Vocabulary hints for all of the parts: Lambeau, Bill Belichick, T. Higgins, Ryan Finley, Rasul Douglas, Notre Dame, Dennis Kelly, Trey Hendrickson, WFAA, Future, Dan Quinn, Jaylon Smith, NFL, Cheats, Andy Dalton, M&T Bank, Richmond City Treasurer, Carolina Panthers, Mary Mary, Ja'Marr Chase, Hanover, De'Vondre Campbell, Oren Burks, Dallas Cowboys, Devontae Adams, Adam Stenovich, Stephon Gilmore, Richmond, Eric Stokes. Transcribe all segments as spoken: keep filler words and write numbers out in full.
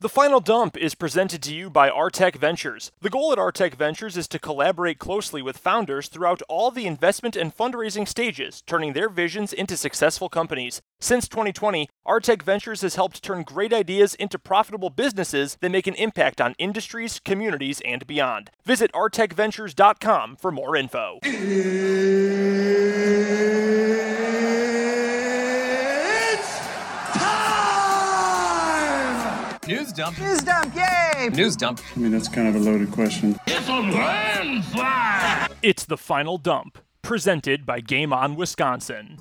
The Final Dump is presented to you by Artec Ventures. The goal at Artec Ventures is to collaborate closely with founders throughout all the investment and fundraising stages, turning their visions into successful companies. Since twenty twenty, Artec Ventures has helped turn great ideas into profitable businesses that make an impact on industries, communities, and beyond. Visit artec ventures dot com for more info. News dump. News dump, yay! News dump. I mean, that's kind of a loaded question. It's a landslide! It's the Final Dump, presented by Game On Wisconsin.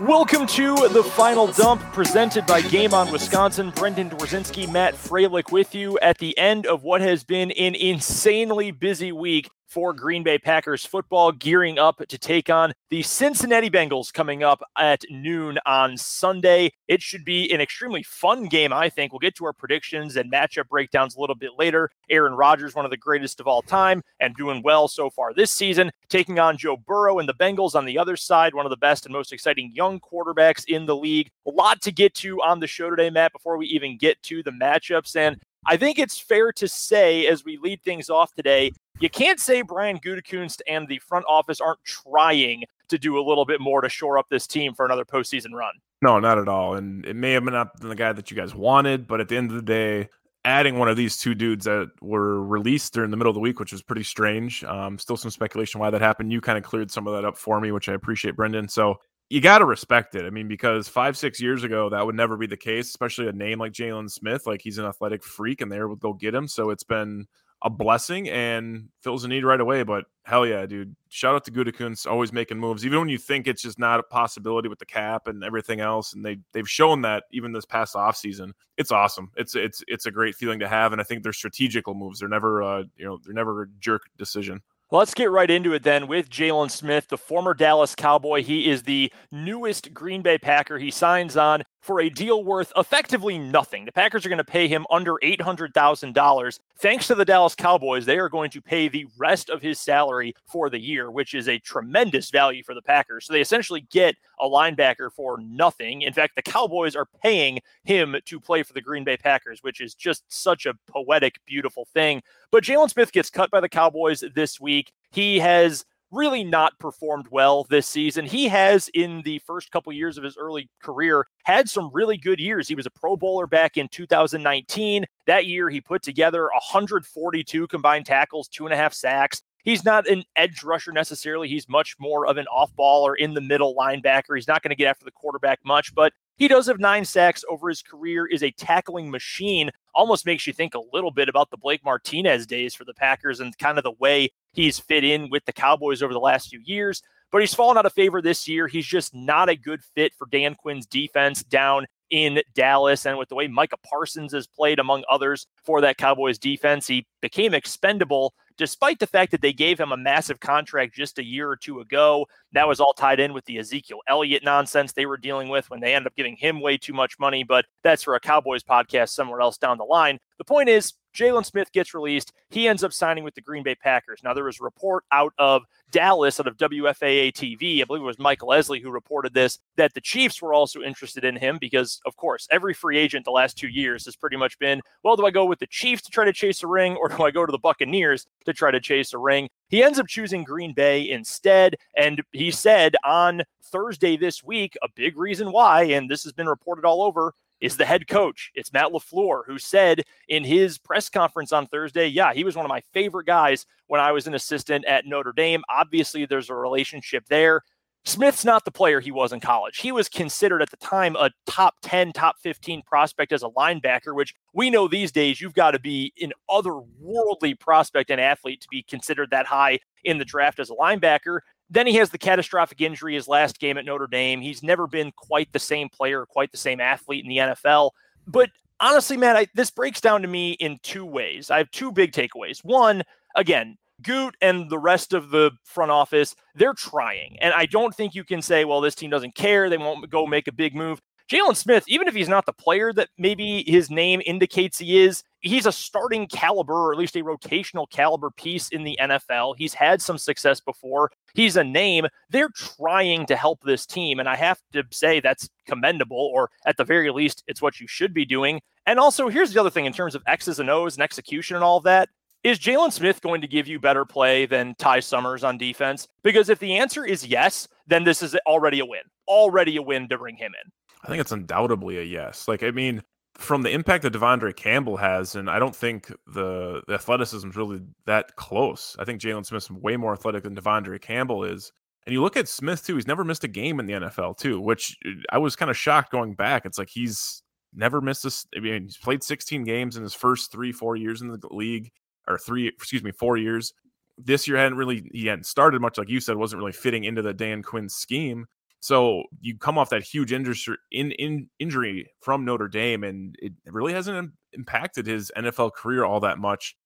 Welcome to the Final Dump, presented by Game On Wisconsin. Brendan Dworzinski, Matt Fralick with you at the end of what has been an insanely busy week for Green Bay Packers football, gearing up to take on the Cincinnati Bengals coming up at noon on Sunday. It should be an extremely fun game, I think. We'll get to our predictions and matchup breakdowns a little bit later. Aaron Rodgers, one of the greatest of all time and doing well so far this season, taking on Joe Burrow and the Bengals on the other side, one of the best and most exciting young quarterbacks in the league. A lot to get to on the show today, Matt, before we even get to the matchups. And I think it's fair to say, as we lead things off today, you can't say Brian Gutekunst and the front office aren't trying to do a little bit more to shore up this team for another postseason run. No, not at all. And it may have not been the guy that you guys wanted, but at the end of the day, adding one of these two dudes that were released during the middle of the week, which was pretty strange. Um, still some speculation why that happened. You kind of cleared some of that up for me, which I appreciate, Brendan. So you got to respect it. I mean, because five, six years ago, that would never be the case, especially a name like Jaylon Smith. Like, he's an athletic freak and they were able to go get him. So it's been a blessing and fills a need right away. But hell yeah, dude, shout out to Gutekunst, always making moves, even when you think it's just not a possibility with the cap and everything else. And they, they've shown that even this past offseason. It's awesome. It's, it's, it's a great feeling to have. And I think they're strategical moves. They're never, uh, you know, they're never a jerk decision. Let's get right into it then with Jaylon Smith, the former Dallas Cowboy. He is the newest Green Bay Packer. He signs on for a deal worth effectively nothing. The Packers are going to pay him under eight hundred thousand dollars. Thanks to the Dallas Cowboys, they are going to pay the rest of his salary for the year, which is a tremendous value for the Packers. So they essentially get a linebacker for nothing. In fact, the Cowboys are paying him to play for the Green Bay Packers, which is just such a poetic, beautiful thing. But Jaylon Smith gets cut by the Cowboys this week. He has really not performed well this season. He has, in the first couple years of his early career, had some really good years. He was a Pro Bowler back in two thousand nineteen. That year, he put together one hundred forty-two combined tackles, two and a half sacks. He's not an edge rusher necessarily. He's much more of an off-ball or in the middle linebacker. He's not going to get after the quarterback much, but he does have nine sacks over his career, is a tackling machine. Almost makes you think a little bit about the Blake Martinez days for the Packers and kind of the way he's fit in with the Cowboys over the last few years. But he's fallen out of favor this year. He's just not a good fit for Dan Quinn's defense down in Dallas. And with the way Micah Parsons has played, among others, for that Cowboys defense, he became expendable despite the fact that they gave him a massive contract just a year or two ago. That was all tied in with the Ezekiel Elliott nonsense they were dealing with when they ended up giving him way too much money. But that's for a Cowboys podcast somewhere else down the line. The point is, Jaylon Smith gets released. He ends up signing with the Green Bay Packers. Now, there was a report out of Dallas, out of W F A A T V, I believe it was Mike Leslie who reported this, that the Chiefs were also interested in him because, of course, every free agent the last two years has pretty much been, well, do I go with the Chiefs to try to chase a ring or do I go to the Buccaneers to try to chase a ring? He ends up choosing Green Bay instead, and he said on Thursday this week, a big reason why, and this has been reported all over, is the head coach. It's Matt LaFleur, who said in his press conference on Thursday, yeah, he was one of my favorite guys when I was an assistant at Notre Dame. Obviously, there's a relationship there. Smith's not the player he was in college. He was considered at the time a top ten, top fifteen prospect as a linebacker, which we know these days you've got to be an otherworldly prospect and athlete to be considered that high in the draft as a linebacker. Then he has the catastrophic injury his last game at Notre Dame. He's never been quite the same player, quite the same athlete in the N F L. But honestly, man, I, this breaks down to me in two ways. I have two big takeaways. One, again, Gute and the rest of the front office, they're trying. And I don't think you can say, well, this team doesn't care. They won't go make a big move. Jaylon Smith, even if he's not the player that maybe his name indicates he is, he's a starting caliber, or at least a rotational caliber piece in the N F L. He's had some success before. He's a name. They're trying to help this team. And I have to say that's commendable, or at the very least, it's what you should be doing. And also, here's the other thing in terms of X's and O's and execution and all of that. Is Jaylon Smith going to give you better play than Ty Summers on defense? Because if the answer is yes, then this is already a win. Already a win to bring him in. I think it's undoubtedly a yes. Like, I mean, from the impact that De'Vondre Campbell has, and I don't think the, the athleticism is really that close. I think Jaylon Smith's way more athletic than De'Vondre Campbell is. And you look at Smith, too, he's never missed a game in the N F L, too, which I was kind of shocked going back. It's like he's never missed this. I mean, he's played sixteen games in his first three, four years in the league, or three, excuse me, four years. This year hadn't really, he hadn't started much, like you said, wasn't really fitting into the Dan Quinn scheme. So you come off that huge injury, in, in, injury from Notre Dame, and it really hasn't Im- impacted his N F L career all that much.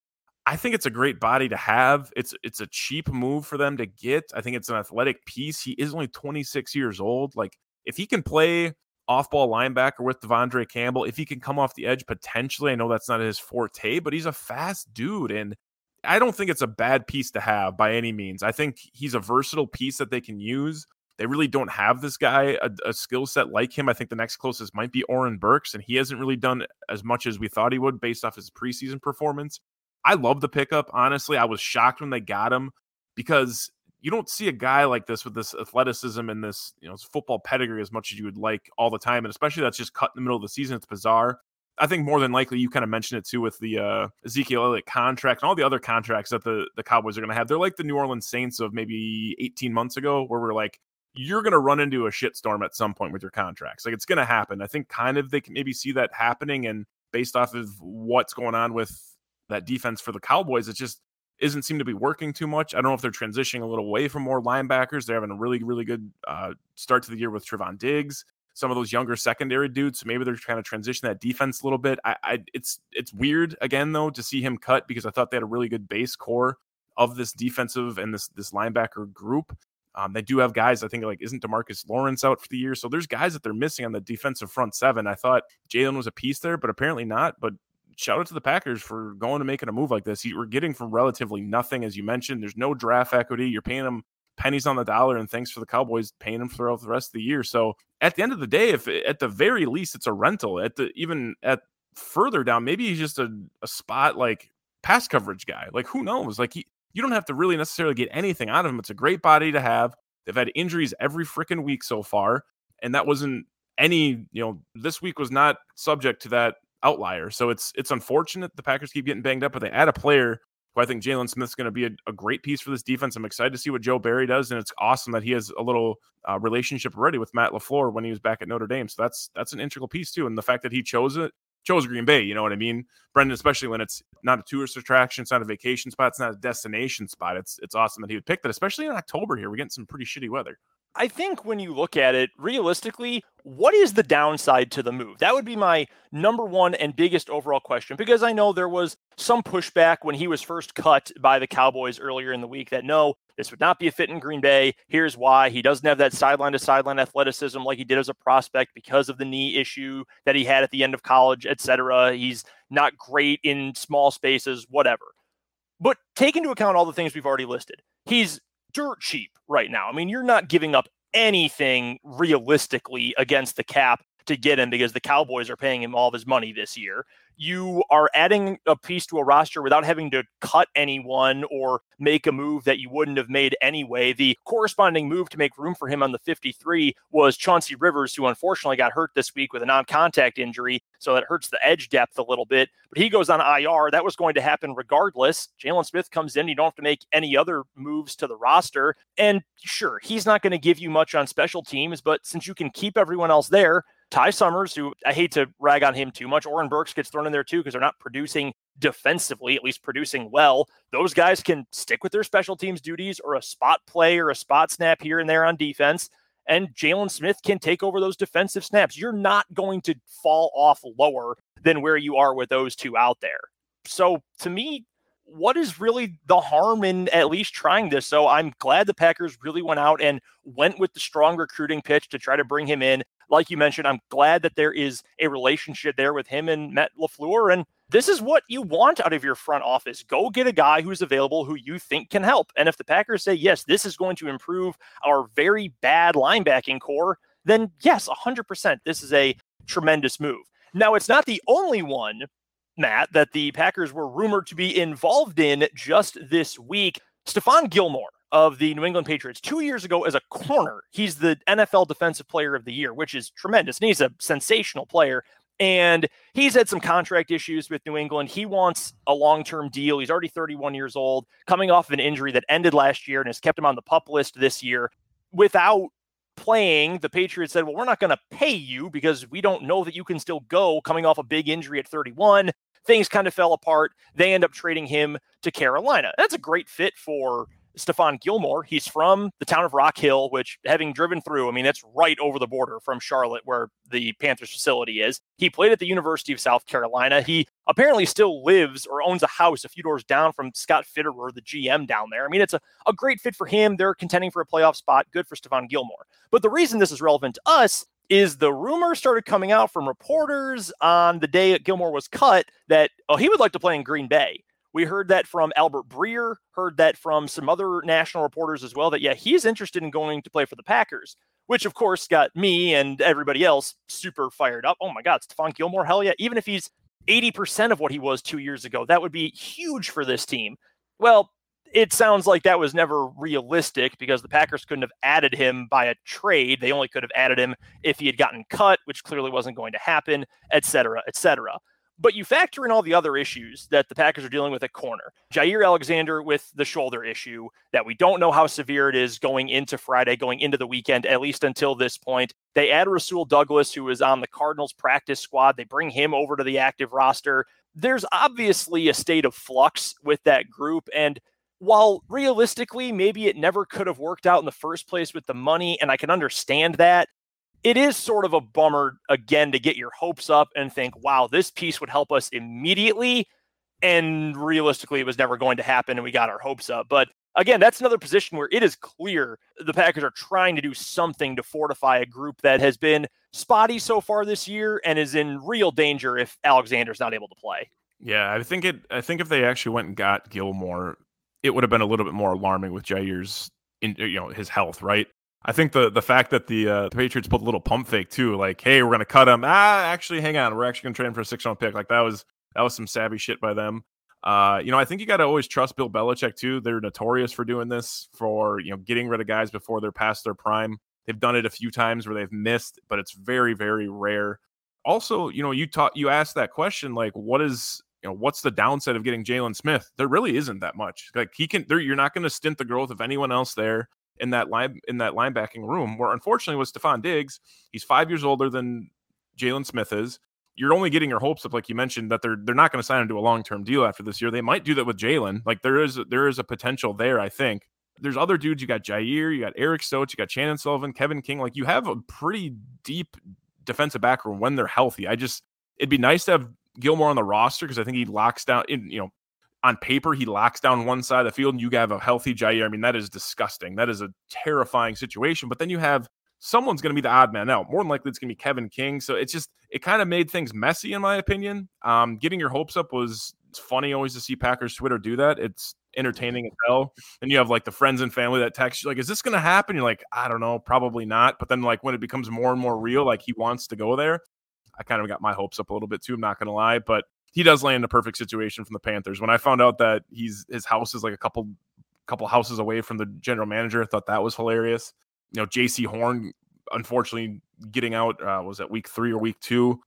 I think it's a great body to have. It's it's a cheap move for them to get. I think it's an athletic piece. He is only twenty-six years old. Like, if he can play off-ball linebacker with De'Vondre Campbell, if he can come off the edge potentially, I know that's not his forte, but he's a fast dude, and I don't think it's a bad piece to have by any means. I think he's a versatile piece that they can use. They really don't have this guy, a, a skill set like him. I think the next closest might be Oren Burks, and he hasn't really done as much as we thought he would based off his preseason performance. I love the pickup. Honestly, I was shocked when they got him, because you don't see a guy like this with this athleticism and this, you know, football pedigree as much as you would like all the time. And especially that's just cut in the middle of the season. It's bizarre. I think more than likely, you kind of mentioned it too with the uh, Ezekiel Elliott contract and all the other contracts that the, the Cowboys are going to have. They're like the New Orleans Saints of maybe eighteen months ago, where we're like, you're going to run into a shitstorm at some point with your contracts. Like, it's going to happen. I think kind of they can maybe see that happening. And based off of what's going on with that defense for the Cowboys, it just isn't seem to be working too much. I don't know if they're transitioning a little away from more linebackers. They're having a really, really good uh, start to the year with Trevon Diggs, some of those younger secondary dudes. So maybe they're trying to transition that defense a little bit. I, I it's, it's weird again, though, to see him cut, because I thought they had a really good base core of this defensive and this, this linebacker group. Um, they do have guys, I think, like, isn't DeMarcus Lawrence out for the year? So there's guys that they're missing on the defensive front seven. I thought Jaylon was a piece there, but apparently not. But shout out to the Packers for going and making a move like this. We're getting from relatively nothing, as you mentioned. There's no draft equity. You're paying them pennies on the dollar, and thanks for the Cowboys paying them throughout the rest of the year. So at the end of the day, if at the very least it's a rental, at the even at further down, maybe he's just a, a spot like pass coverage guy. Like, who knows? Like, he. You don't have to really necessarily get anything out of him. It's a great body to have. They've had injuries every freaking week so far, and that wasn't any, you know, this week was not subject to that outlier. So it's it's unfortunate the Packers keep getting banged up, but they add a player who I think Jaylon Smith's going to be a, a great piece for this defense. I'm excited to see what Joe Barry does, and it's awesome that he has a little uh, relationship already with Matt LaFleur when he was back at Notre Dame. So that's that's an integral piece too, and the fact that he chose it. chose Green Bay, you know what I mean? Brendan, especially when it's not a tourist attraction, it's not a vacation spot, it's not a destination spot. It's it's awesome that he would pick that, especially in October here. We're getting some pretty shitty weather. I think when you look at it, realistically, what is the downside to the move? That would be my number one and biggest overall question, because I know there was some pushback when he was first cut by the Cowboys earlier in the week that, no, this would not be a fit in Green Bay. Here's why. He doesn't have that sideline-to-sideline athleticism like he did as a prospect because of the knee issue that he had at the end of college, et cetera. He's not great in small spaces, whatever. But take into account all the things we've already listed. He's dirt cheap right now. I mean, you're not giving up anything realistically against the cap to get him because the Cowboys are paying him all of his money this year. You are adding a piece to a roster without having to cut anyone or make a move that you wouldn't have made anyway. The corresponding move to make room for him on the fifty-three was Chauncey Rivers, who unfortunately got hurt this week with a non-contact injury, so that hurts the edge depth a little bit. But he goes on I R. That was going to happen regardless. Jaylon Smith comes in. You don't have to make any other moves to the roster. And sure, he's not going to give you much on special teams, but since you can keep everyone else there, Ty Summers, who I hate to rag on him too much. Oren Burks gets thrown in there too because they're not producing defensively, at least producing well. Those guys can stick with their special teams duties or a spot play or a spot snap here and there on defense. And Jaylon Smith can take over those defensive snaps. You're not going to fall off lower than where you are with those two out there. So to me, what is really the harm in at least trying this? So I'm glad the Packers really went out and went with the strong recruiting pitch to try to bring him in. like you mentioned, I'm glad that there is a relationship there with him and Matt LaFleur. And this is what you want out of your front office. Go get a guy who's available who you think can help. And if the Packers say, yes, this is going to improve our very bad linebacking core, then yes, one hundred percent. This is a tremendous move. Now, it's not the only one, Matt, that the Packers were rumored to be involved in just this week. Stephon Gilmore of the New England Patriots, two years ago as a corner, he's the N F L Defensive Player of the Year, which is tremendous. And he's a sensational player. And he's had some contract issues with New England. He wants a long-term deal. He's already thirty-one years old, coming off of an injury that ended last year and has kept him on the PUP list this year. Without playing, the Patriots said, well, we're not going to pay you because we don't know that you can still go coming off a big injury at thirty-one. Things kind of fell apart. They end up trading him to Carolina. That's a great fit for Stephon Gilmore. He's from the town of Rock Hill, which, having driven through, I mean, it's right over the border from Charlotte, where the Panthers facility is. He played at the University of South Carolina. He apparently still lives or owns a house a few doors down from Scott Fitterer, the G M down there. I mean, it's a, a great fit for him. They're contending for a playoff spot. Good for Stephon Gilmore. But the reason this is relevant to us is the rumor started coming out from reporters on the day that Gilmore was cut that, oh, he would like to play in Green Bay. We heard that from Albert Breer, heard that from some other national reporters as well, that, yeah, he's interested in going to play for the Packers, which, of course, got me and everybody else super fired up. Oh, my God, Stephon Gilmore, hell yeah. Even if he's eighty percent of what he was two years ago, that would be huge for this team. Well, it sounds like that was never realistic because the Packers couldn't have added him by a trade. They only could have added him if he had gotten cut, which clearly wasn't going to happen, et cetera, et cetera. But you factor in all the other issues that the Packers are dealing with at corner. Jaire Alexander with the shoulder issue that we don't know how severe it is going into Friday, going into the weekend, at least until this point. They add Rasul Douglas, who is on the Cardinals practice squad. They bring him over to the active roster. There's obviously a state of flux with that group. And while realistically, maybe it never could have worked out in the first place with the money, and I can understand that, it is sort of a bummer, again, to get your hopes up and think, wow, this piece would help us immediately. And realistically, it was never going to happen, and we got our hopes up. But again, that's another position where it is clear the Packers are trying to do something to fortify a group that has been spotty so far this year and is in real danger if Alexander's not able to play. Yeah, I think it. I think if they actually went and got Gilmore, it would have been a little bit more alarming with Jaire's, in, you know, his health, right? I think the the fact that the, uh, the Patriots pulled a little pump fake too, like, hey, we're gonna cut him. Ah, actually, hang on, we're actually gonna trade him for a six round pick. Like that was that was some savvy shit by them. Uh, you know, I think you got to always trust Bill Belichick too. They're notorious for doing this, for you know getting rid of guys before they're past their prime. They've done it a few times where they've missed, but it's very very rare. Also, you know, you taught you asked that question, like, what is you know what's the downside of getting Jaylon Smith? There really isn't that much. Like he can, you're not gonna stint the growth of anyone else there. in that line in that linebacking room, where unfortunately with Stephon Diggs, he's five years older than Jaylon Smith is. You're only getting your hopes up, like you mentioned, that they're they're not going to sign him to a long-term deal after this year. They might do that with Jaylon. Like there is there is a potential there, I think. There's other dudes. You got Jaire, you got Eric Stokes, you got Shannon Sullivan, Kevin King. Like you have a pretty deep defensive back room when they're healthy. I just it'd be nice to have Gilmore on the roster because I think he locks down in, you know, on paper, he locks down one side of the field and you have a healthy Jaire. I mean, that is disgusting. That is a terrifying situation. But then you have someone's going to be the odd man out. More than likely, it's going to be Kevin King. So it's just, it kind of made things messy, in my opinion. Um, getting your hopes up was it's funny always to see Packers Twitter do that. It's entertaining as hell. And you have like the friends and family that text you, like, is this going to happen? You're like, I don't know, probably not. But then, like, when it becomes more and more real, like he wants to go there, I kind of got my hopes up a little bit too. I'm not going to lie. But he does land in a perfect situation from the Panthers. When I found out that he's his house is like a couple couple houses away from the general manager, I thought that was hilarious. You know, J C Horn, unfortunately, getting out, uh, was that week three or week two?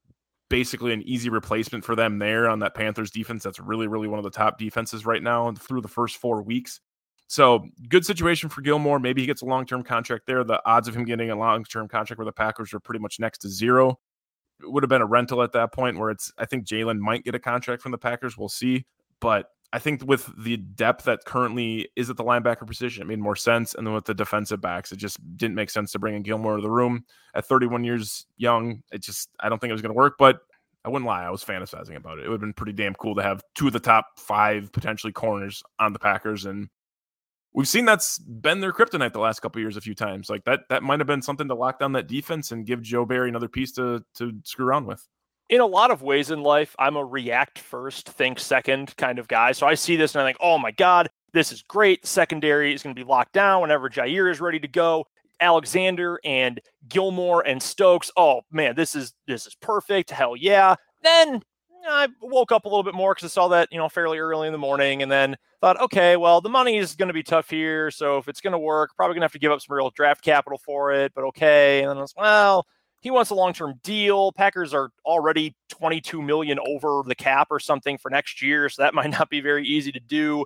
Basically an easy replacement for them there on that Panthers defense. That's really, really one of the top defenses right now through the first four weeks. So good situation for Gilmore. Maybe he gets a long-term contract there. The odds of him getting a long-term contract with the Packers are pretty much next to zero. It would have been a rental at that point where it's, I think Jaylon might get a contract from the Packers. We'll see. But I think with the depth that currently is at the linebacker position, it made more sense. And then with the defensive backs, it just didn't make sense to bring in Gilmore to the room at thirty-one years young. It just, I don't think it was going to work, but I wouldn't lie. I was fantasizing about it. It would have been pretty damn cool to have two of the top five potentially corners on the Packers. And we've seen that's been their kryptonite the last couple of years a few times. Like that, that might have been something to lock down that defense and give Joe Barry another piece to to screw around with. In a lot of ways in life, I'm a react first, think second kind of guy. So I see this and I think, oh my God, this is great. Secondary is going to be locked down whenever Jaire is ready to go. Alexander and Gilmore and Stokes. Oh man, this is this is perfect. Hell yeah. Then I woke up a little bit more because I saw that, you know, fairly early in the morning, and then thought, okay, well, the money is going to be tough here. So if it's going to work, probably going to have to give up some real draft capital for it, but okay. And then I was, well, he wants a long-term deal. Packers are already twenty-two million dollars over the cap or something for next year. So that might not be very easy to do.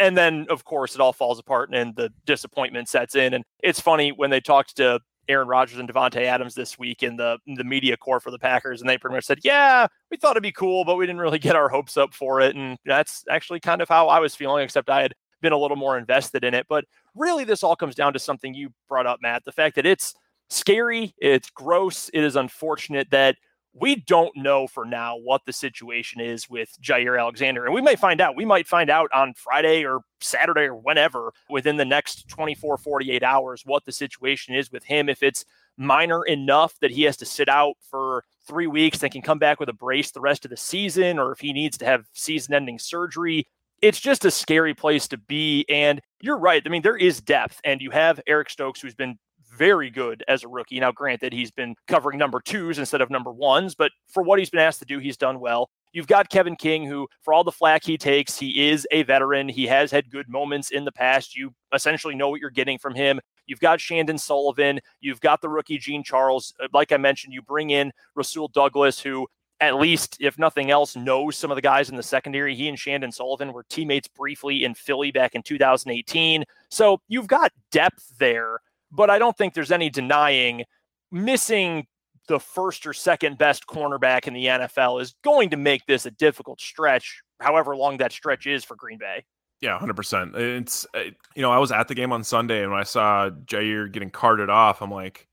And then of course it all falls apart and the disappointment sets in. And it's funny when they talked to Aaron Rodgers and Devontae Adams this week in the in the media corps for the Packers, and they pretty much said, yeah, we thought it'd be cool, but we didn't really get our hopes up for it. And that's actually kind of how I was feeling, except I had been a little more invested in it. But really, this all comes down to something you brought up, Matt, the fact that it's scary, it's gross, it is unfortunate that we don't know for now what the situation is with Jaire Alexander. And we may find out. We might find out on Friday or Saturday or whenever within the next twenty-four, forty-eight hours what the situation is with him. If it's minor enough that he has to sit out for three weeks, then can come back with a brace the rest of the season, or if he needs to have season-ending surgery. It's just a scary place to be. And you're right. I mean, there is depth. And you have Eric Stokes, who's been very good as a rookie. Now, granted, he's been covering number twos instead of number ones, but for what he's been asked to do, he's done well. You've got Kevin King, who, for all the flack he takes, he is a veteran. He has had good moments in the past. You essentially know what you're getting from him. You've got Shandon Sullivan. You've got the rookie Gene Charles. Like I mentioned, you bring in Rasul Douglas, who at least, if nothing else, knows some of the guys in the secondary. He and Shandon Sullivan were teammates briefly in Philly back in two thousand eighteen. So you've got depth there. But I don't think there's any denying missing the first or second best cornerback in the N F L is going to make this a difficult stretch, however long that stretch is for Green Bay. Yeah, one hundred percent. It's, you know, I was at the game on Sunday, and when I saw Jaire getting carted off, I'm like,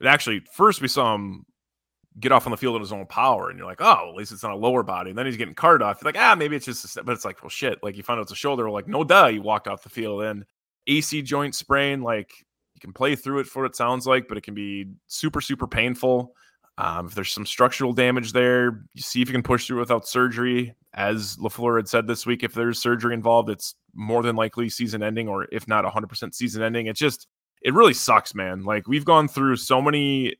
it actually, first we saw him get off on the field on his own power, and you're like, oh, at least it's on a lower body. And then he's getting carted off. You're like, ah, maybe it's just a step. But it's like, well, shit. Like, you find out it's a shoulder. We're like, no duh, he walked off the field. And A C joint sprain, like, you can play through it for what it sounds like, but it can be super, super painful. Um, if there's some structural damage there, you see if you can push through without surgery. As LaFleur had said this week, if there's surgery involved, it's more than likely season ending, or if not one hundred percent season ending. It just, it really sucks, man. Like, we've gone through so many.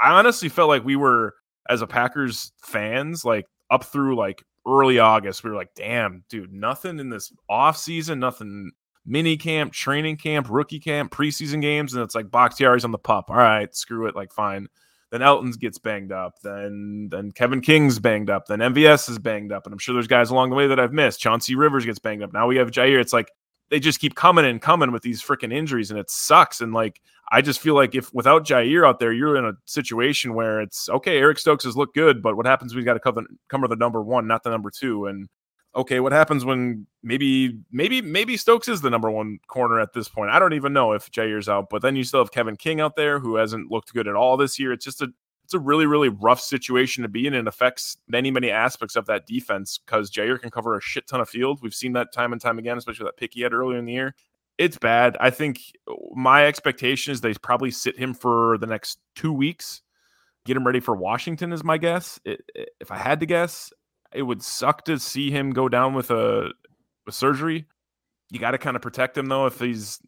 I honestly felt like we were, as a Packers fans, like up through like early August, we were like, damn, dude, nothing in this offseason, nothing. Mini camp, training camp, rookie camp, preseason games, and it's like Bakhtiari's on the pup. All right, screw it, like fine. Then Elton gets banged up. Then then Kevin King's banged up. Then M V S is banged up. And I'm sure there's guys along the way that I've missed. Chauncey Rivers gets banged up. Now we have Jaire. It's like they just keep coming and coming with these freaking injuries, and it sucks. And like I just feel like if without Jaire out there, you're in a situation where it's okay, Eric Stokes has looked good, but what happens when you got to cover, cover the number one, not the number two? And okay, what happens when maybe, maybe, maybe Stokes is the number one corner at this point? I don't even know if Jaire's out, but then you still have Kevin King out there who hasn't looked good at all this year. It's just a, it's a really, really rough situation to be in, and affects many, many aspects of that defense because Jaire can cover a shit ton of field. We've seen that time and time again, especially with that pick he had earlier in the year. It's bad. I think my expectation is they probably sit him for the next two weeks, get him ready for Washington is my guess. It, it, if I had to guess, it would suck to see him go down with a, a surgery. You got to kind of protect him, though, if he's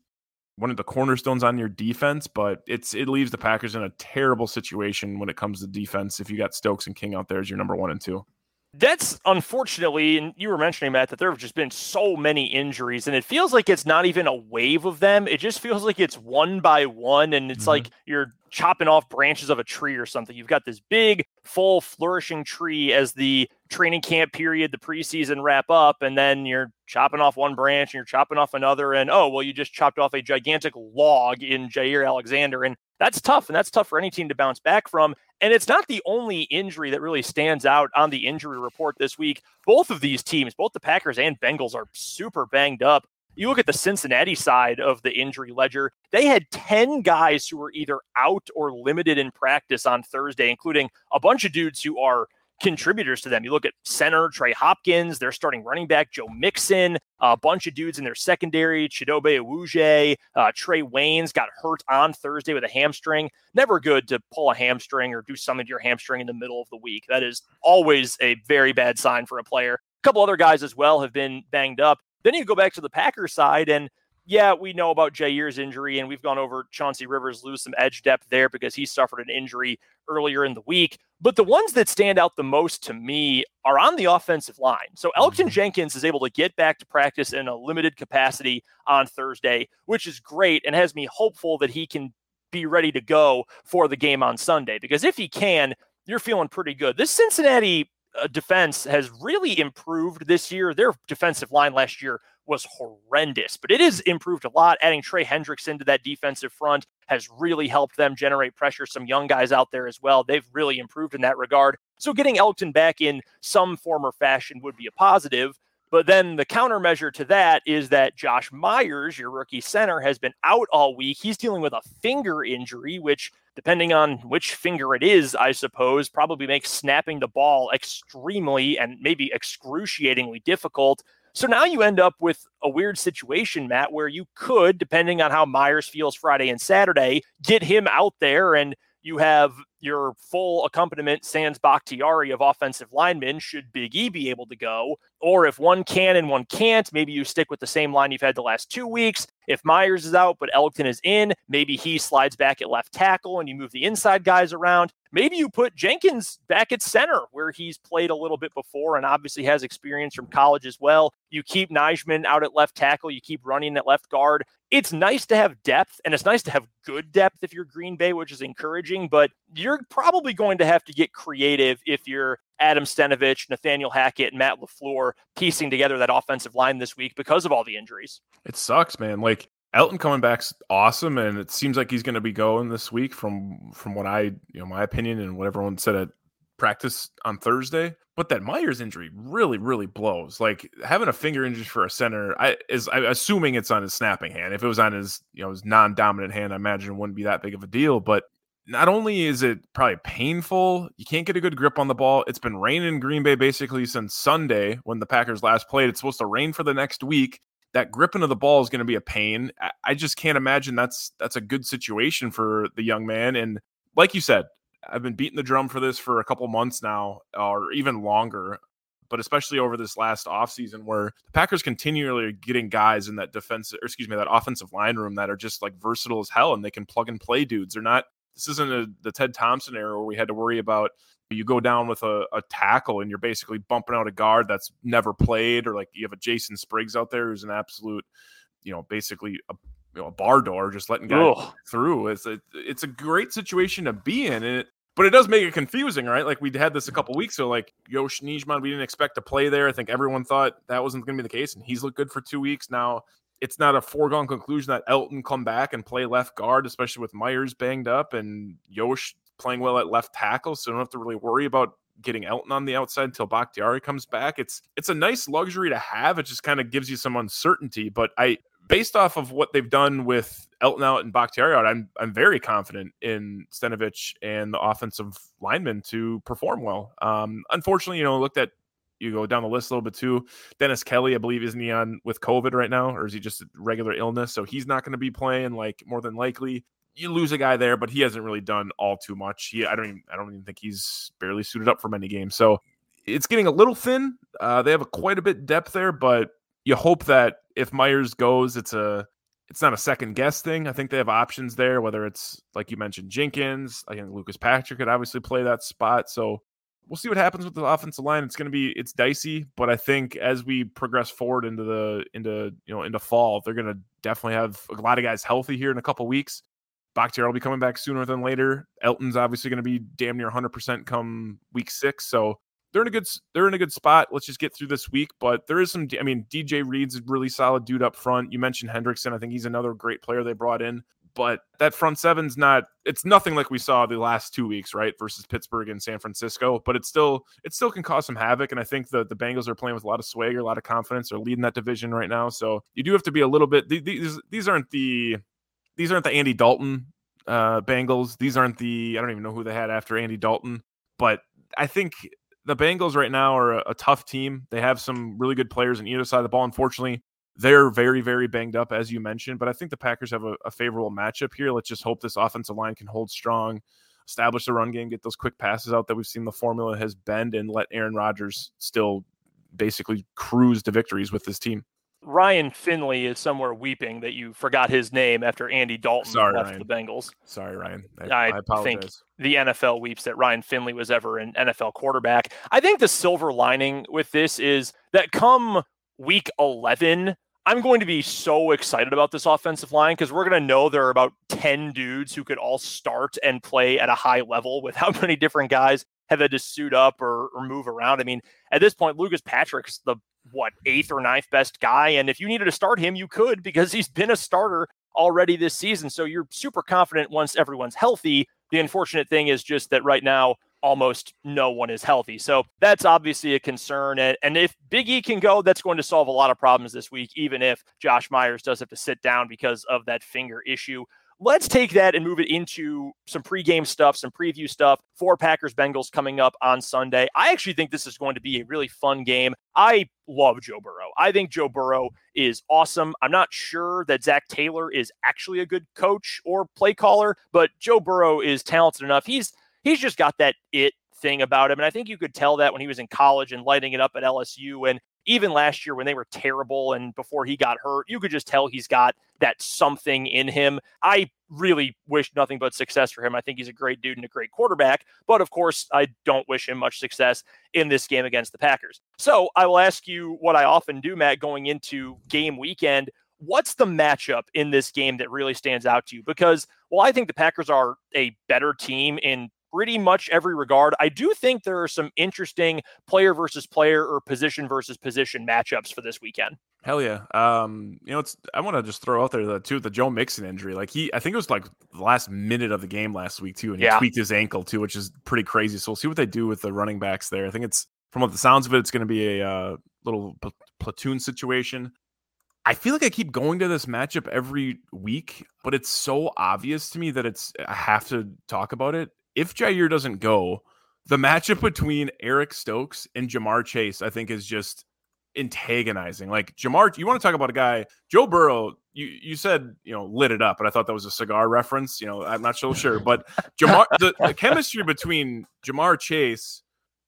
one of the cornerstones on your defense. But it's it leaves the Packers in a terrible situation when it comes to defense if you got Stokes and King out there as your number one and two. That's unfortunately, and you were mentioning, Matt, that there have just been so many injuries, and it feels like it's not even a wave of them. It just feels like it's one by one, and it's mm-hmm. like you're chopping off branches of a tree or something. You've got this big, full, flourishing tree as the training camp period, the preseason wrap up, and then you're chopping off one branch and you're chopping off another, and oh, well, you just chopped off a gigantic log in Jaire Alexander, and that's tough, and that's tough for any team to bounce back from. And it's not the only injury that really stands out on the injury report this week. Both of these teams, both the Packers and Bengals, are super banged up. You look at the Cincinnati side of the injury ledger, they had ten guys who were either out or limited in practice on Thursday, including a bunch of dudes who are contributors to them. You look at center Trey Hopkins, their starting running back Joe Mixon, a bunch of dudes in their secondary, Chidobe Awuje, uh, Trey Waynes got hurt on Thursday with a hamstring. Never good to pull a hamstring or do something to your hamstring in the middle of the week. That is always a very bad sign for a player. A couple other guys as well have been banged up. Then you go back to the Packers side, and yeah, we know about Jair's injury, and we've gone over Chauncey Rivers lose some edge depth there because he suffered an injury earlier in the week. But the ones that stand out the most to me are on the offensive line. So Elgton Jenkins is able to get back to practice in a limited capacity on Thursday, which is great and has me hopeful that he can be ready to go for the game on Sunday. Because if he can, you're feeling pretty good. This Cincinnati uh, defense has really improved this year. Their defensive line last year was horrendous, but it has improved a lot. Adding Trey Hendrickson to that defensive front has really helped them generate pressure. Some young guys out there as well. They've really improved in that regard. So getting Elgton back in some form or fashion would be a positive. But then the countermeasure to that is that Josh Myers, your rookie center, has been out all week. He's dealing with a finger injury, which, depending on which finger it is, I suppose, probably makes snapping the ball extremely and maybe excruciatingly difficult. So now you end up with a weird situation, Matt, where you could, depending on how Myers feels Friday and Saturday, get him out there and you have your full accompaniment sans Bakhtiari of offensive linemen should Big E be able to go. Or if one can and one can't, maybe you stick with the same line you've had the last two weeks. If Myers is out but Elgton is in, maybe he slides back at left tackle and you move the inside guys around. Maybe you put Jenkins back at center where he's played a little bit before and obviously has experience from college as well. You keep Nijman out at left tackle. You keep running at left guard. It's nice to have depth, and it's nice to have good depth if you're Green Bay, which is encouraging, but you're probably going to have to get creative if you're Adam Stenovich, Nathaniel Hackett, and Matt LaFleur piecing together that offensive line this week because of all the injuries. It sucks, man. Like, Elgton coming back's awesome, and it seems like he's going to be going this week from from what I, you know, my opinion and what everyone said at practice on Thursday. But that Myers injury really, really blows. Like, having a finger injury for a center, I is I'm assuming it's on his snapping hand. If it was on his, you know, his non-dominant hand, I imagine it wouldn't be that big of a deal. But not only is it probably painful, you can't get a good grip on the ball. It's been raining in Green Bay basically since Sunday when the Packers last played. It's supposed to rain for the next week. That gripping of the ball is going to be a pain. I just can't imagine that's that's a good situation for the young man. And like you said, I've been beating the drum for this for a couple months now, or even longer, but especially over this last offseason where the Packers continually are getting guys in that defense, or excuse me, that offensive line room that are just like versatile as hell and they can plug and play dudes. They're not, this isn't a, the Ted Thompson era where we had to worry about you go down with a, a tackle and you're basically bumping out a guard that's never played, or like you have a Jason Spriggs out there who's an absolute, you know, basically a, you know, a bar door just letting guys Ugh. through. It's a, it's a great situation to be in, and it, but it does make it confusing, right? Like, we had this a couple weeks ago, like Yosh Nijman, we didn't expect to play there. I think everyone thought that wasn't going to be the case, and he's looked good for two weeks now. It's not a foregone conclusion that Elgton come back and play left guard, especially with Myers banged up and Yosh playing well at left tackle, so don't have to really worry about getting Elgton on the outside until Bakhtiari comes back. It's it's a nice luxury to have. It just kind of gives you some uncertainty. But I, based off of what they've done with Elgton out and Bakhtiari out, I'm I'm very confident in Stenovich and the offensive linemen to perform well. Um, unfortunately, you know, looked at you go down the list a little bit too. Dennis Kelly, I believe, isn't he on with COVID right now, or is he just a regular illness? So he's not going to be playing, like, more than likely. You lose a guy there, but he hasn't really done all too much. He, I don't even, I don't even think he's barely suited up for many games. So it's getting a little thin. Uh, they have a, quite a bit depth there, but you hope that if Myers goes, it's a, it's not a second guess thing. I think they have options there, whether it's, like you mentioned, Jenkins. I think Lucas Patrick could obviously play that spot. So we'll see what happens with the offensive line. It's going to be, it's dicey, but I think as we progress forward into the, into, you know, into fall, they're going to definitely have a lot of guys healthy here in a couple weeks. Bakhtiari will be coming back sooner than later. Elton's obviously going to be damn near one hundred percent come week six, so they're in a good they're in a good spot. Let's just get through this week. But there is some, I mean, D J Reed's a really solid dude up front. You mentioned Hendrickson. I think he's another great player they brought in. But that front seven's not, it's nothing like we saw the last two weeks, right, versus Pittsburgh and San Francisco. But it's still, it still can cause some havoc. And I think the, the Bengals are playing with a lot of swagger, a lot of confidence. They're leading that division right now. So you do have to be a little bit, these these aren't the... These aren't the Andy Dalton uh, Bengals. These aren't the, I don't even know who they had after Andy Dalton. But I think the Bengals right now are a, a tough team. They have some really good players on either side of the ball. Unfortunately, they're very, very banged up, as you mentioned. But I think the Packers have a, a favorable matchup here. Let's just hope this offensive line can hold strong, establish the run game, get those quick passes out that we've seen the formula has been, and let Aaron Rodgers still basically cruise to victories with this team. Ryan Finley is somewhere weeping that you forgot his name after Andy Dalton Sorry, left Ryan. the Bengals. Sorry, Ryan. I, I, I apologize. think the N F L weeps that Ryan Finley was ever an N F L quarterback. I think the silver lining with this is that come week eleven, I'm going to be so excited about this offensive line because we're going to know there are about ten dudes who could all start and play at a high level with how many different guys have had to suit up or, or move around. I mean, at this point, Lucas Patrick's the what, eighth or ninth best guy. And if you needed to start him, you could, because he's been a starter already this season. So you're super confident once everyone's healthy. The unfortunate thing is just that right now, almost no one is healthy. So that's obviously a concern. And, and if Big E can go, that's going to solve a lot of problems this week, even if Josh Myers does have to sit down because of that finger issue. Let's take that and move it into some pregame stuff, some preview stuff for Packers Bengals coming up on Sunday. I actually think this is going to be a really fun game. I love Joe Burrow. I think Joe Burrow is awesome. I'm not sure that Zach Taylor is actually a good coach or play caller, but Joe Burrow is talented enough. He's he's just got that it thing about him. And I think you could tell that when he was in college and lighting it up at L S U, and even last year when they were terrible and before he got hurt, you could just tell he's got that something in him. I really wish nothing but success for him. I think he's a great dude and a great quarterback, but of course I don't wish him much success in this game against the Packers. So I will ask you what I often do, Matt, going into game weekend. What's the matchup in this game that really stands out to you? Because while I think the Packers are a better team in pretty much every regard, I do think there are some interesting player versus player or position versus position matchups for this weekend. Hell yeah. Um, you know, it's, I want to just throw out there the too, the Joe Mixon injury. Like he, I think it was like the last minute of the game last week too. And he yeah. tweaked his ankle too, which is pretty crazy. So we'll see what they do with the running backs there. I think it's, from what the sounds of it, it's going to be a uh, little pl- platoon situation. I feel like I keep going to this matchup every week, but it's so obvious to me that it's, I have to talk about it. If Jaire doesn't go, the matchup between Eric Stokes and Ja'Marr Chase, I think, is just antagonizing. Like Ja'Marr, you want to talk about a guy, Joe Burrow, you, you said, you know, lit it up. And I thought that was a cigar reference. You know, I'm not so sure, but Ja'Marr, the, the chemistry between Ja'Marr Chase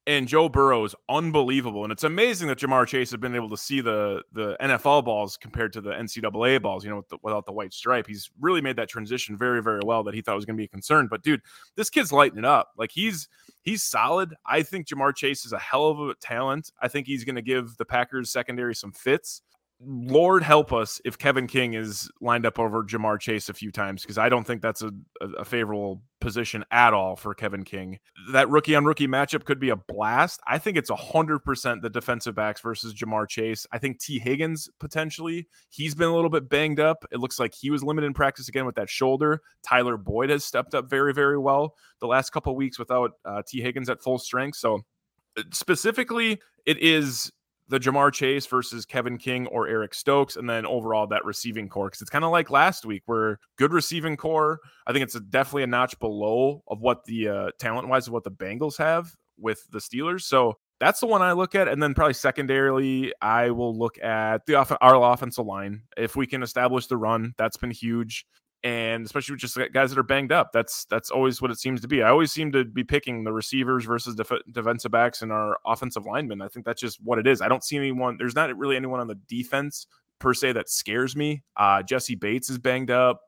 and Joe Burrow is unbelievable. And it's amazing that Ja'Marr Chase has been able to see the, the N F L balls compared to the N C double A balls, you know, with the, without the white stripe. He's really made that transition very, very well that he thought was going to be a concern. But, dude, this kid's lighting it up. Like, he's he's solid. I think Ja'Marr Chase is a hell of a talent. I think he's going to give the Packers secondary some fits. Lord help us if Kevin King is lined up over Ja'Marr Chase a few times, because I don't think that's a, a favorable position at all for Kevin King. That rookie on rookie matchup could be a blast. I think it's one hundred percent the defensive backs versus Ja'Marr Chase. I think T. Higgins, potentially, he's been a little bit banged up. It looks like he was limited in practice again with that shoulder. Tyler Boyd has stepped up very, very well the last couple of weeks without uh, T. Higgins at full strength. So specifically, it is the Ja'Marr Chase versus Kevin King or Eric Stokes, and then overall that receiving core, because it's kind of like last week where good receiving core. I think it's a, definitely a notch below of what the uh, talent-wise of what the Bengals have with the Steelers. So that's the one I look at, and then probably secondarily I will look at the off- our offensive line. If we can establish the run, that's been huge, and especially with just guys that are banged up. That's that's always what it seems to be. I always seem to be picking the receivers versus def- defensive backs and our offensive linemen. I think that's just what it is. I don't see anyone. There's not really anyone on the defense per se that scares me. Uh, Jesse Bates is banged up.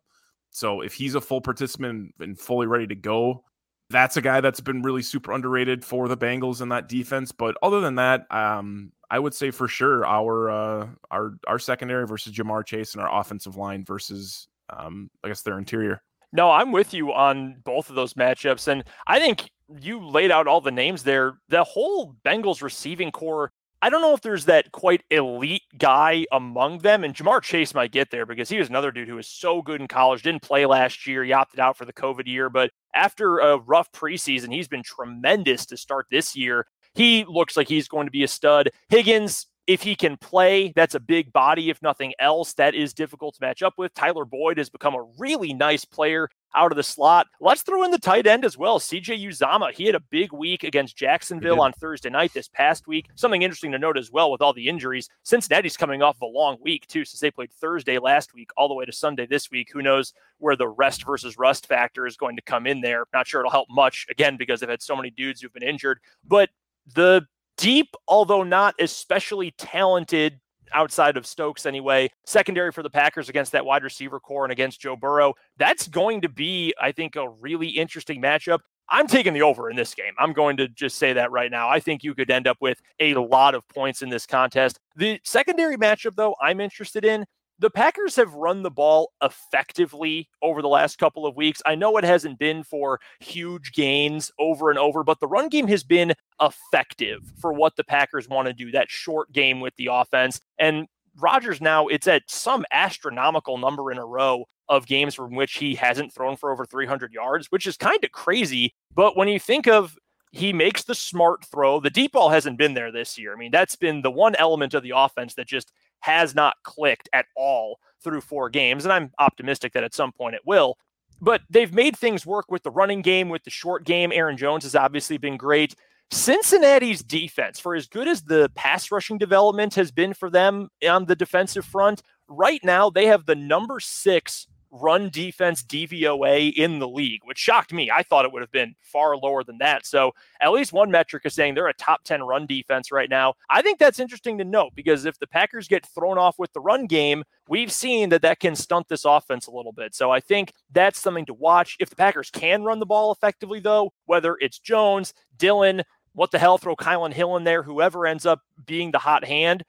So if he's a full participant and fully ready to go, that's a guy that's been really super underrated for the Bengals in that defense. But other than that, um, I would say for sure our, uh, our, our secondary versus Ja'Marr Chase and our offensive line versus Um, I guess their interior. No, I'm with you on both of those matchups. And I think you laid out all the names there. The whole Bengals receiving core, I don't know if there's that quite elite guy among them. And Ja'Marr Chase might get there because he was another dude who was so good in college, didn't play last year. He opted out for the COVID year. But after a rough preseason, he's been tremendous to start this year. He looks like he's going to be a stud. Higgins, if he can play, that's a big body. If nothing else, that is difficult to match up with. Tyler Boyd has become a really nice player. out of the slot. Let's throw in the tight end as well. C J Uzomah, he had a big week against Jacksonville on Thursday night this past week. Something interesting to note as well with all the injuries, Cincinnati's coming off of a long week too, since they played Thursday last week all the way to Sunday this week. Who knows where the rest versus rust factor is going to come in there. Not sure it'll help much, again, because they've had so many dudes who've been injured. But the deep, although not especially talented, outside of Stokes anyway, secondary for the Packers against that wide receiver core and against Joe Burrow, that's going to be, I think, a really interesting matchup. I'm taking the over in this game. I'm going to just say that right now. I think you could end up with a lot of points in this contest. The secondary matchup, though, I'm interested in. The Packers have run the ball effectively over the last couple of weeks. I know it hasn't been for huge gains over and over, but the run game has been effective for what the Packers want to do, that short game with the offense. And Rodgers now, it's at some astronomical number in a row of games from which he hasn't thrown for over three hundred yards, which is kind of crazy. But when you think of, he makes the smart throw. The deep ball hasn't been there this year. I mean, that's been the one element of the offense that just has not clicked at all through four games. And I'm optimistic that at some point it will. But they've made things work with the running game, with the short game. Aaron Jones has obviously been great. Cincinnati's defense, for as good as the pass rushing development has been for them on the defensive front, right now they have the number six run defense D V O A in the league, which shocked me. I thought it would have been far lower than that. So at least one metric is saying they're a top ten run defense right now. I think that's interesting to note, because if the Packers get thrown off with the run game, we've seen that that can stunt this offense a little bit. So I think that's something to watch. If the Packers can run the ball effectively, though, whether it's Jones, Dillon, what the hell, throw Kylan Hill in there, whoever ends up being the hot hand,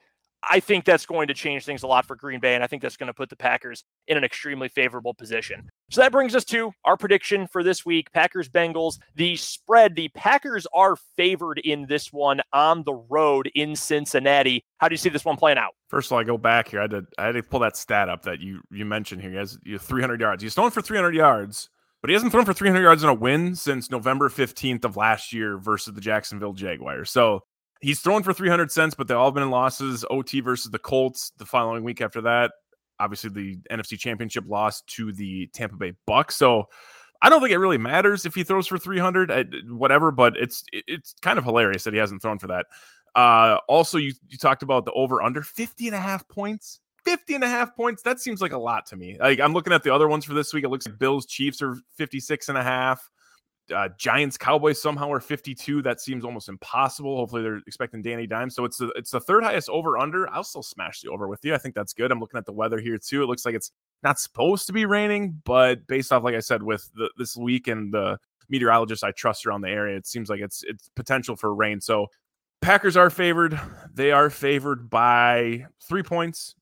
I think that's going to change things a lot for Green Bay, and I think that's going to put the Packers in an extremely favorable position. So that brings us to our prediction for this week, Packers-Bengals. The spread, the Packers are favored in this one on the road in Cincinnati. How do you see this one playing out? First of all, I go back here. I had to, I had to pull that stat up that you you mentioned here. He has you know, three hundred yards. He's thrown for three hundred yards, but he hasn't thrown for three hundred yards in a win since November fifteenth of last year versus the Jacksonville Jaguars. So he's thrown for three hundred cents, but they've all been in losses. O T versus the Colts the following week after that. Obviously, the N F C Championship loss to the Tampa Bay Bucks. So I don't think it really matters if he throws for three hundred, whatever, but it's it's kind of hilarious that he hasn't thrown for that. Uh, also, you, you talked about the over-under, fifty and a half points. fifty and a half points. That seems like a lot to me. Like, I'm looking at the other ones for this week. It looks like Bills, Chiefs are fifty-six and a half. Uh, Giants Cowboys somehow are fifty-two. That seems almost impossible. Hopefully they're expecting Danny Dimes. So it's the, it's the third highest over under. I'll still smash the over with you. I think that's good. I'm looking at the weather here too. It looks like it's not supposed to be raining, but based off, like I said, with the, this week and the meteorologist I trust around the area, it seems like it's, it's potential for rain. So Packers are favored. They are favored by three points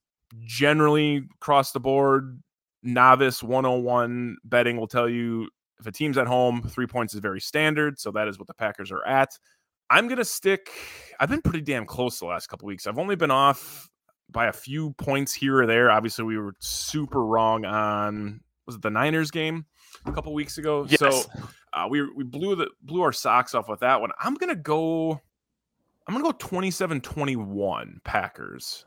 generally across the board. Novice one oh one betting will tell you, if a team's at home, three points is very standard. So that is what the Packers are at. I'm going to stick. I've been pretty damn close the last couple of weeks. I've only been off by a few points here or there. Obviously, we were super wrong on, was it the Niners game a couple of weeks ago? Yes. So uh, we we blew the blew our socks off with that one. I'm going to go, I'm going to go twenty-seven twenty-one Packers.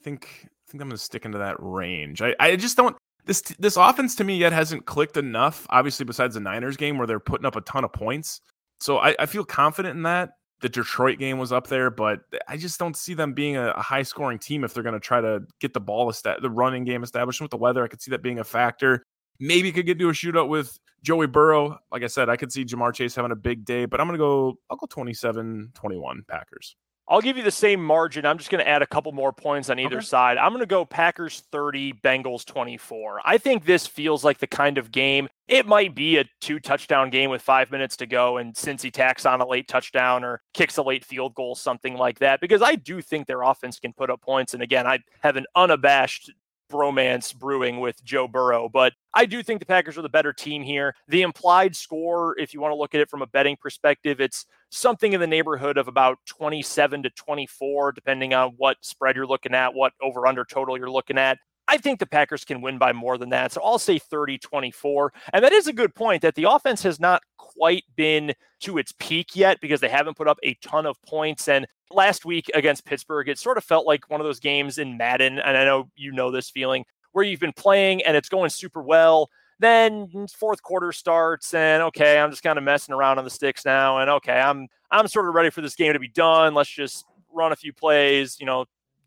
I think I think I'm going to stick into that range. I, I just don't. This this offense to me yet hasn't clicked enough, obviously, besides the Niners game where they're putting up a ton of points. So I, I feel confident in that. The Detroit game was up there, but I just don't see them being a, a high-scoring team if they're going to try to get the ball, esta- the running game established. With the weather, I could see that being a factor. Maybe it could get to a shootout with Joey Burrow. Like I said, I could see Ja'Marr Chase having a big day, but I'm going to go – I'll go twenty-seven twenty-one Packers. I'll give you the same margin. I'm just going to add a couple more points on either okay. side. I'm going to go Packers thirty, Bengals twenty-four. I think this feels like the kind of game. It might be a two-touchdown game with five minutes to go and Cincy tacks on a late touchdown or kicks a late field goal, something like that, because I do think their offense can put up points. And again, I have an unabashed bromance brewing with Joe Burrow, but I do think the Packers are the better team here. The implied score, if you want to look at it from a betting perspective, it's something in the neighborhood of about twenty-seven to twenty-four, depending on what spread you're looking at, what over-under total you're looking at. I think the Packers can win by more than that. So I'll say thirty twenty-four. And that is a good point that the offense has not quite been to its peak yet because they haven't put up a ton of points. And last week against Pittsburgh, it sort of felt like one of those games in Madden. And I know you know this feeling where you've been playing and it's going super well. Then fourth quarter starts and, okay, I'm just kind of messing around on the sticks now. And, okay, I'm I'm sort of ready for this game to be done. Let's just run a few plays, you know,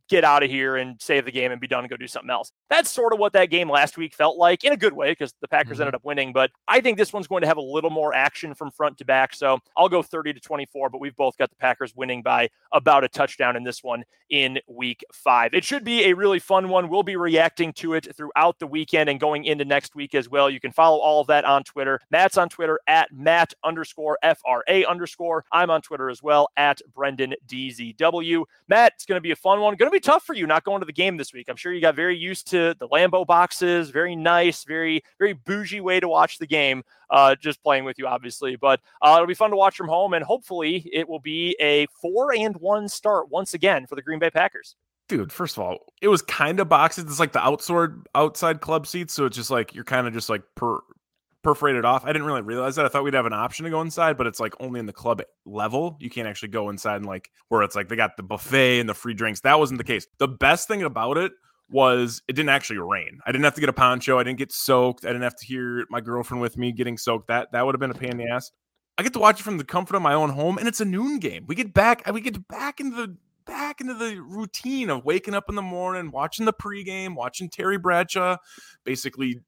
get out of here and save the game and be done and go do something else. That's sort of what that game last week felt like in a good way because the Packers mm-hmm. ended up winning. But I think this one's going to have a little more action from front to back. So I'll go thirty to twenty-four, but we've both got the Packers winning by about a touchdown in this one in week five. It should be a really fun one. We'll be reacting to it throughout the weekend and going into next week as well. You can follow all of that on Twitter. Matt's on Twitter at Matt underscore F R A underscore. I'm on Twitter as well at Brendan D Z W. Matt, it's going to be a fun one. Going to be tough for you not going to the game this week. I'm sure you got very used to the Lambeau boxes, very nice, very, very bougie way to watch the game, uh, just playing with you, obviously. But uh, it'll be fun to watch from home, and hopefully it will be a four and one start once again for the Green Bay Packers. Dude, first of all, it was kind of boxes. It's like the outside, outside club seats, so it's just like you're kind of just like per, perforated off. I didn't really realize that. I thought we'd have an option to go inside, but it's like only in the club level. You can't actually go inside and like where it's like they got the buffet and the free drinks. That wasn't the case. The best thing about it was it didn't actually rain. I didn't have to get a poncho. I didn't get soaked. I didn't have to hear my girlfriend with me getting soaked. That that would have been a pain in the ass. I get to watch it from the comfort of my own home, and it's a noon game. We get back. We get back into the back into the routine of waking up in the morning, watching the pregame, watching Terry Bradshaw, basically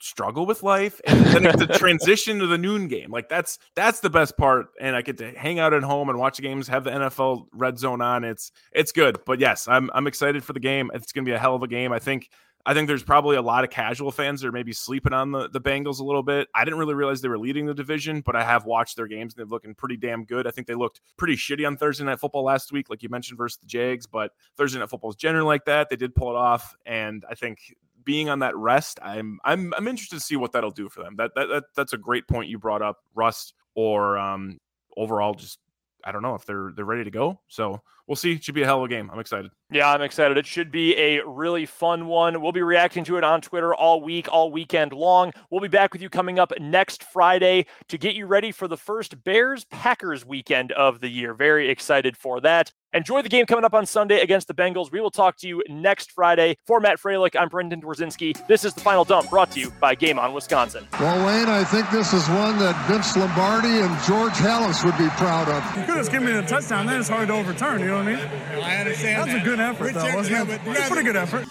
struggle with life, and then it's a transition to the noon game. Like that's that's the best part, and I get to hang out at home and watch the games, have the N F L red zone on. It's it's good. But yes, I'm I'm excited for the game. It's gonna be a hell of a game. I think I think there's probably a lot of casual fans that are maybe sleeping on the, the Bengals a little bit. I didn't really realize they were leading the division, but I have watched their games and they're looking pretty damn good. I think they looked pretty shitty on Thursday Night Football last week, like you mentioned, versus the Jags, but Thursday Night Football is generally like that. They did pull it off, and I think being on that rest, I'm I'm I'm interested to see what that'll do for them. That that, that that's a great point you brought up, Russ. Or um, overall, just I don't know if they're they're ready to go. So we'll see. It should be a hell of a game. I'm excited. Yeah, I'm excited. It should be a really fun one. We'll be reacting to it on Twitter all week, all weekend long. We'll be back with you coming up next Friday to get you ready for the first Bears-Packers weekend of the year. Very excited for that. Enjoy the game coming up on Sunday against the Bengals. We will talk to you next Friday. For Matt Fralick, I'm Brendan Dworzynski. This is The Final Dump, brought to you by Game On Wisconsin. Well, Wayne, I think this is one that Vince Lombardi and George Halas would be proud of. You could have given me the touchdown. That is hard to overturn, you know what I mean? Well, I understand That's that. That's a good effort, though, wasn't it? That's a pretty good effort.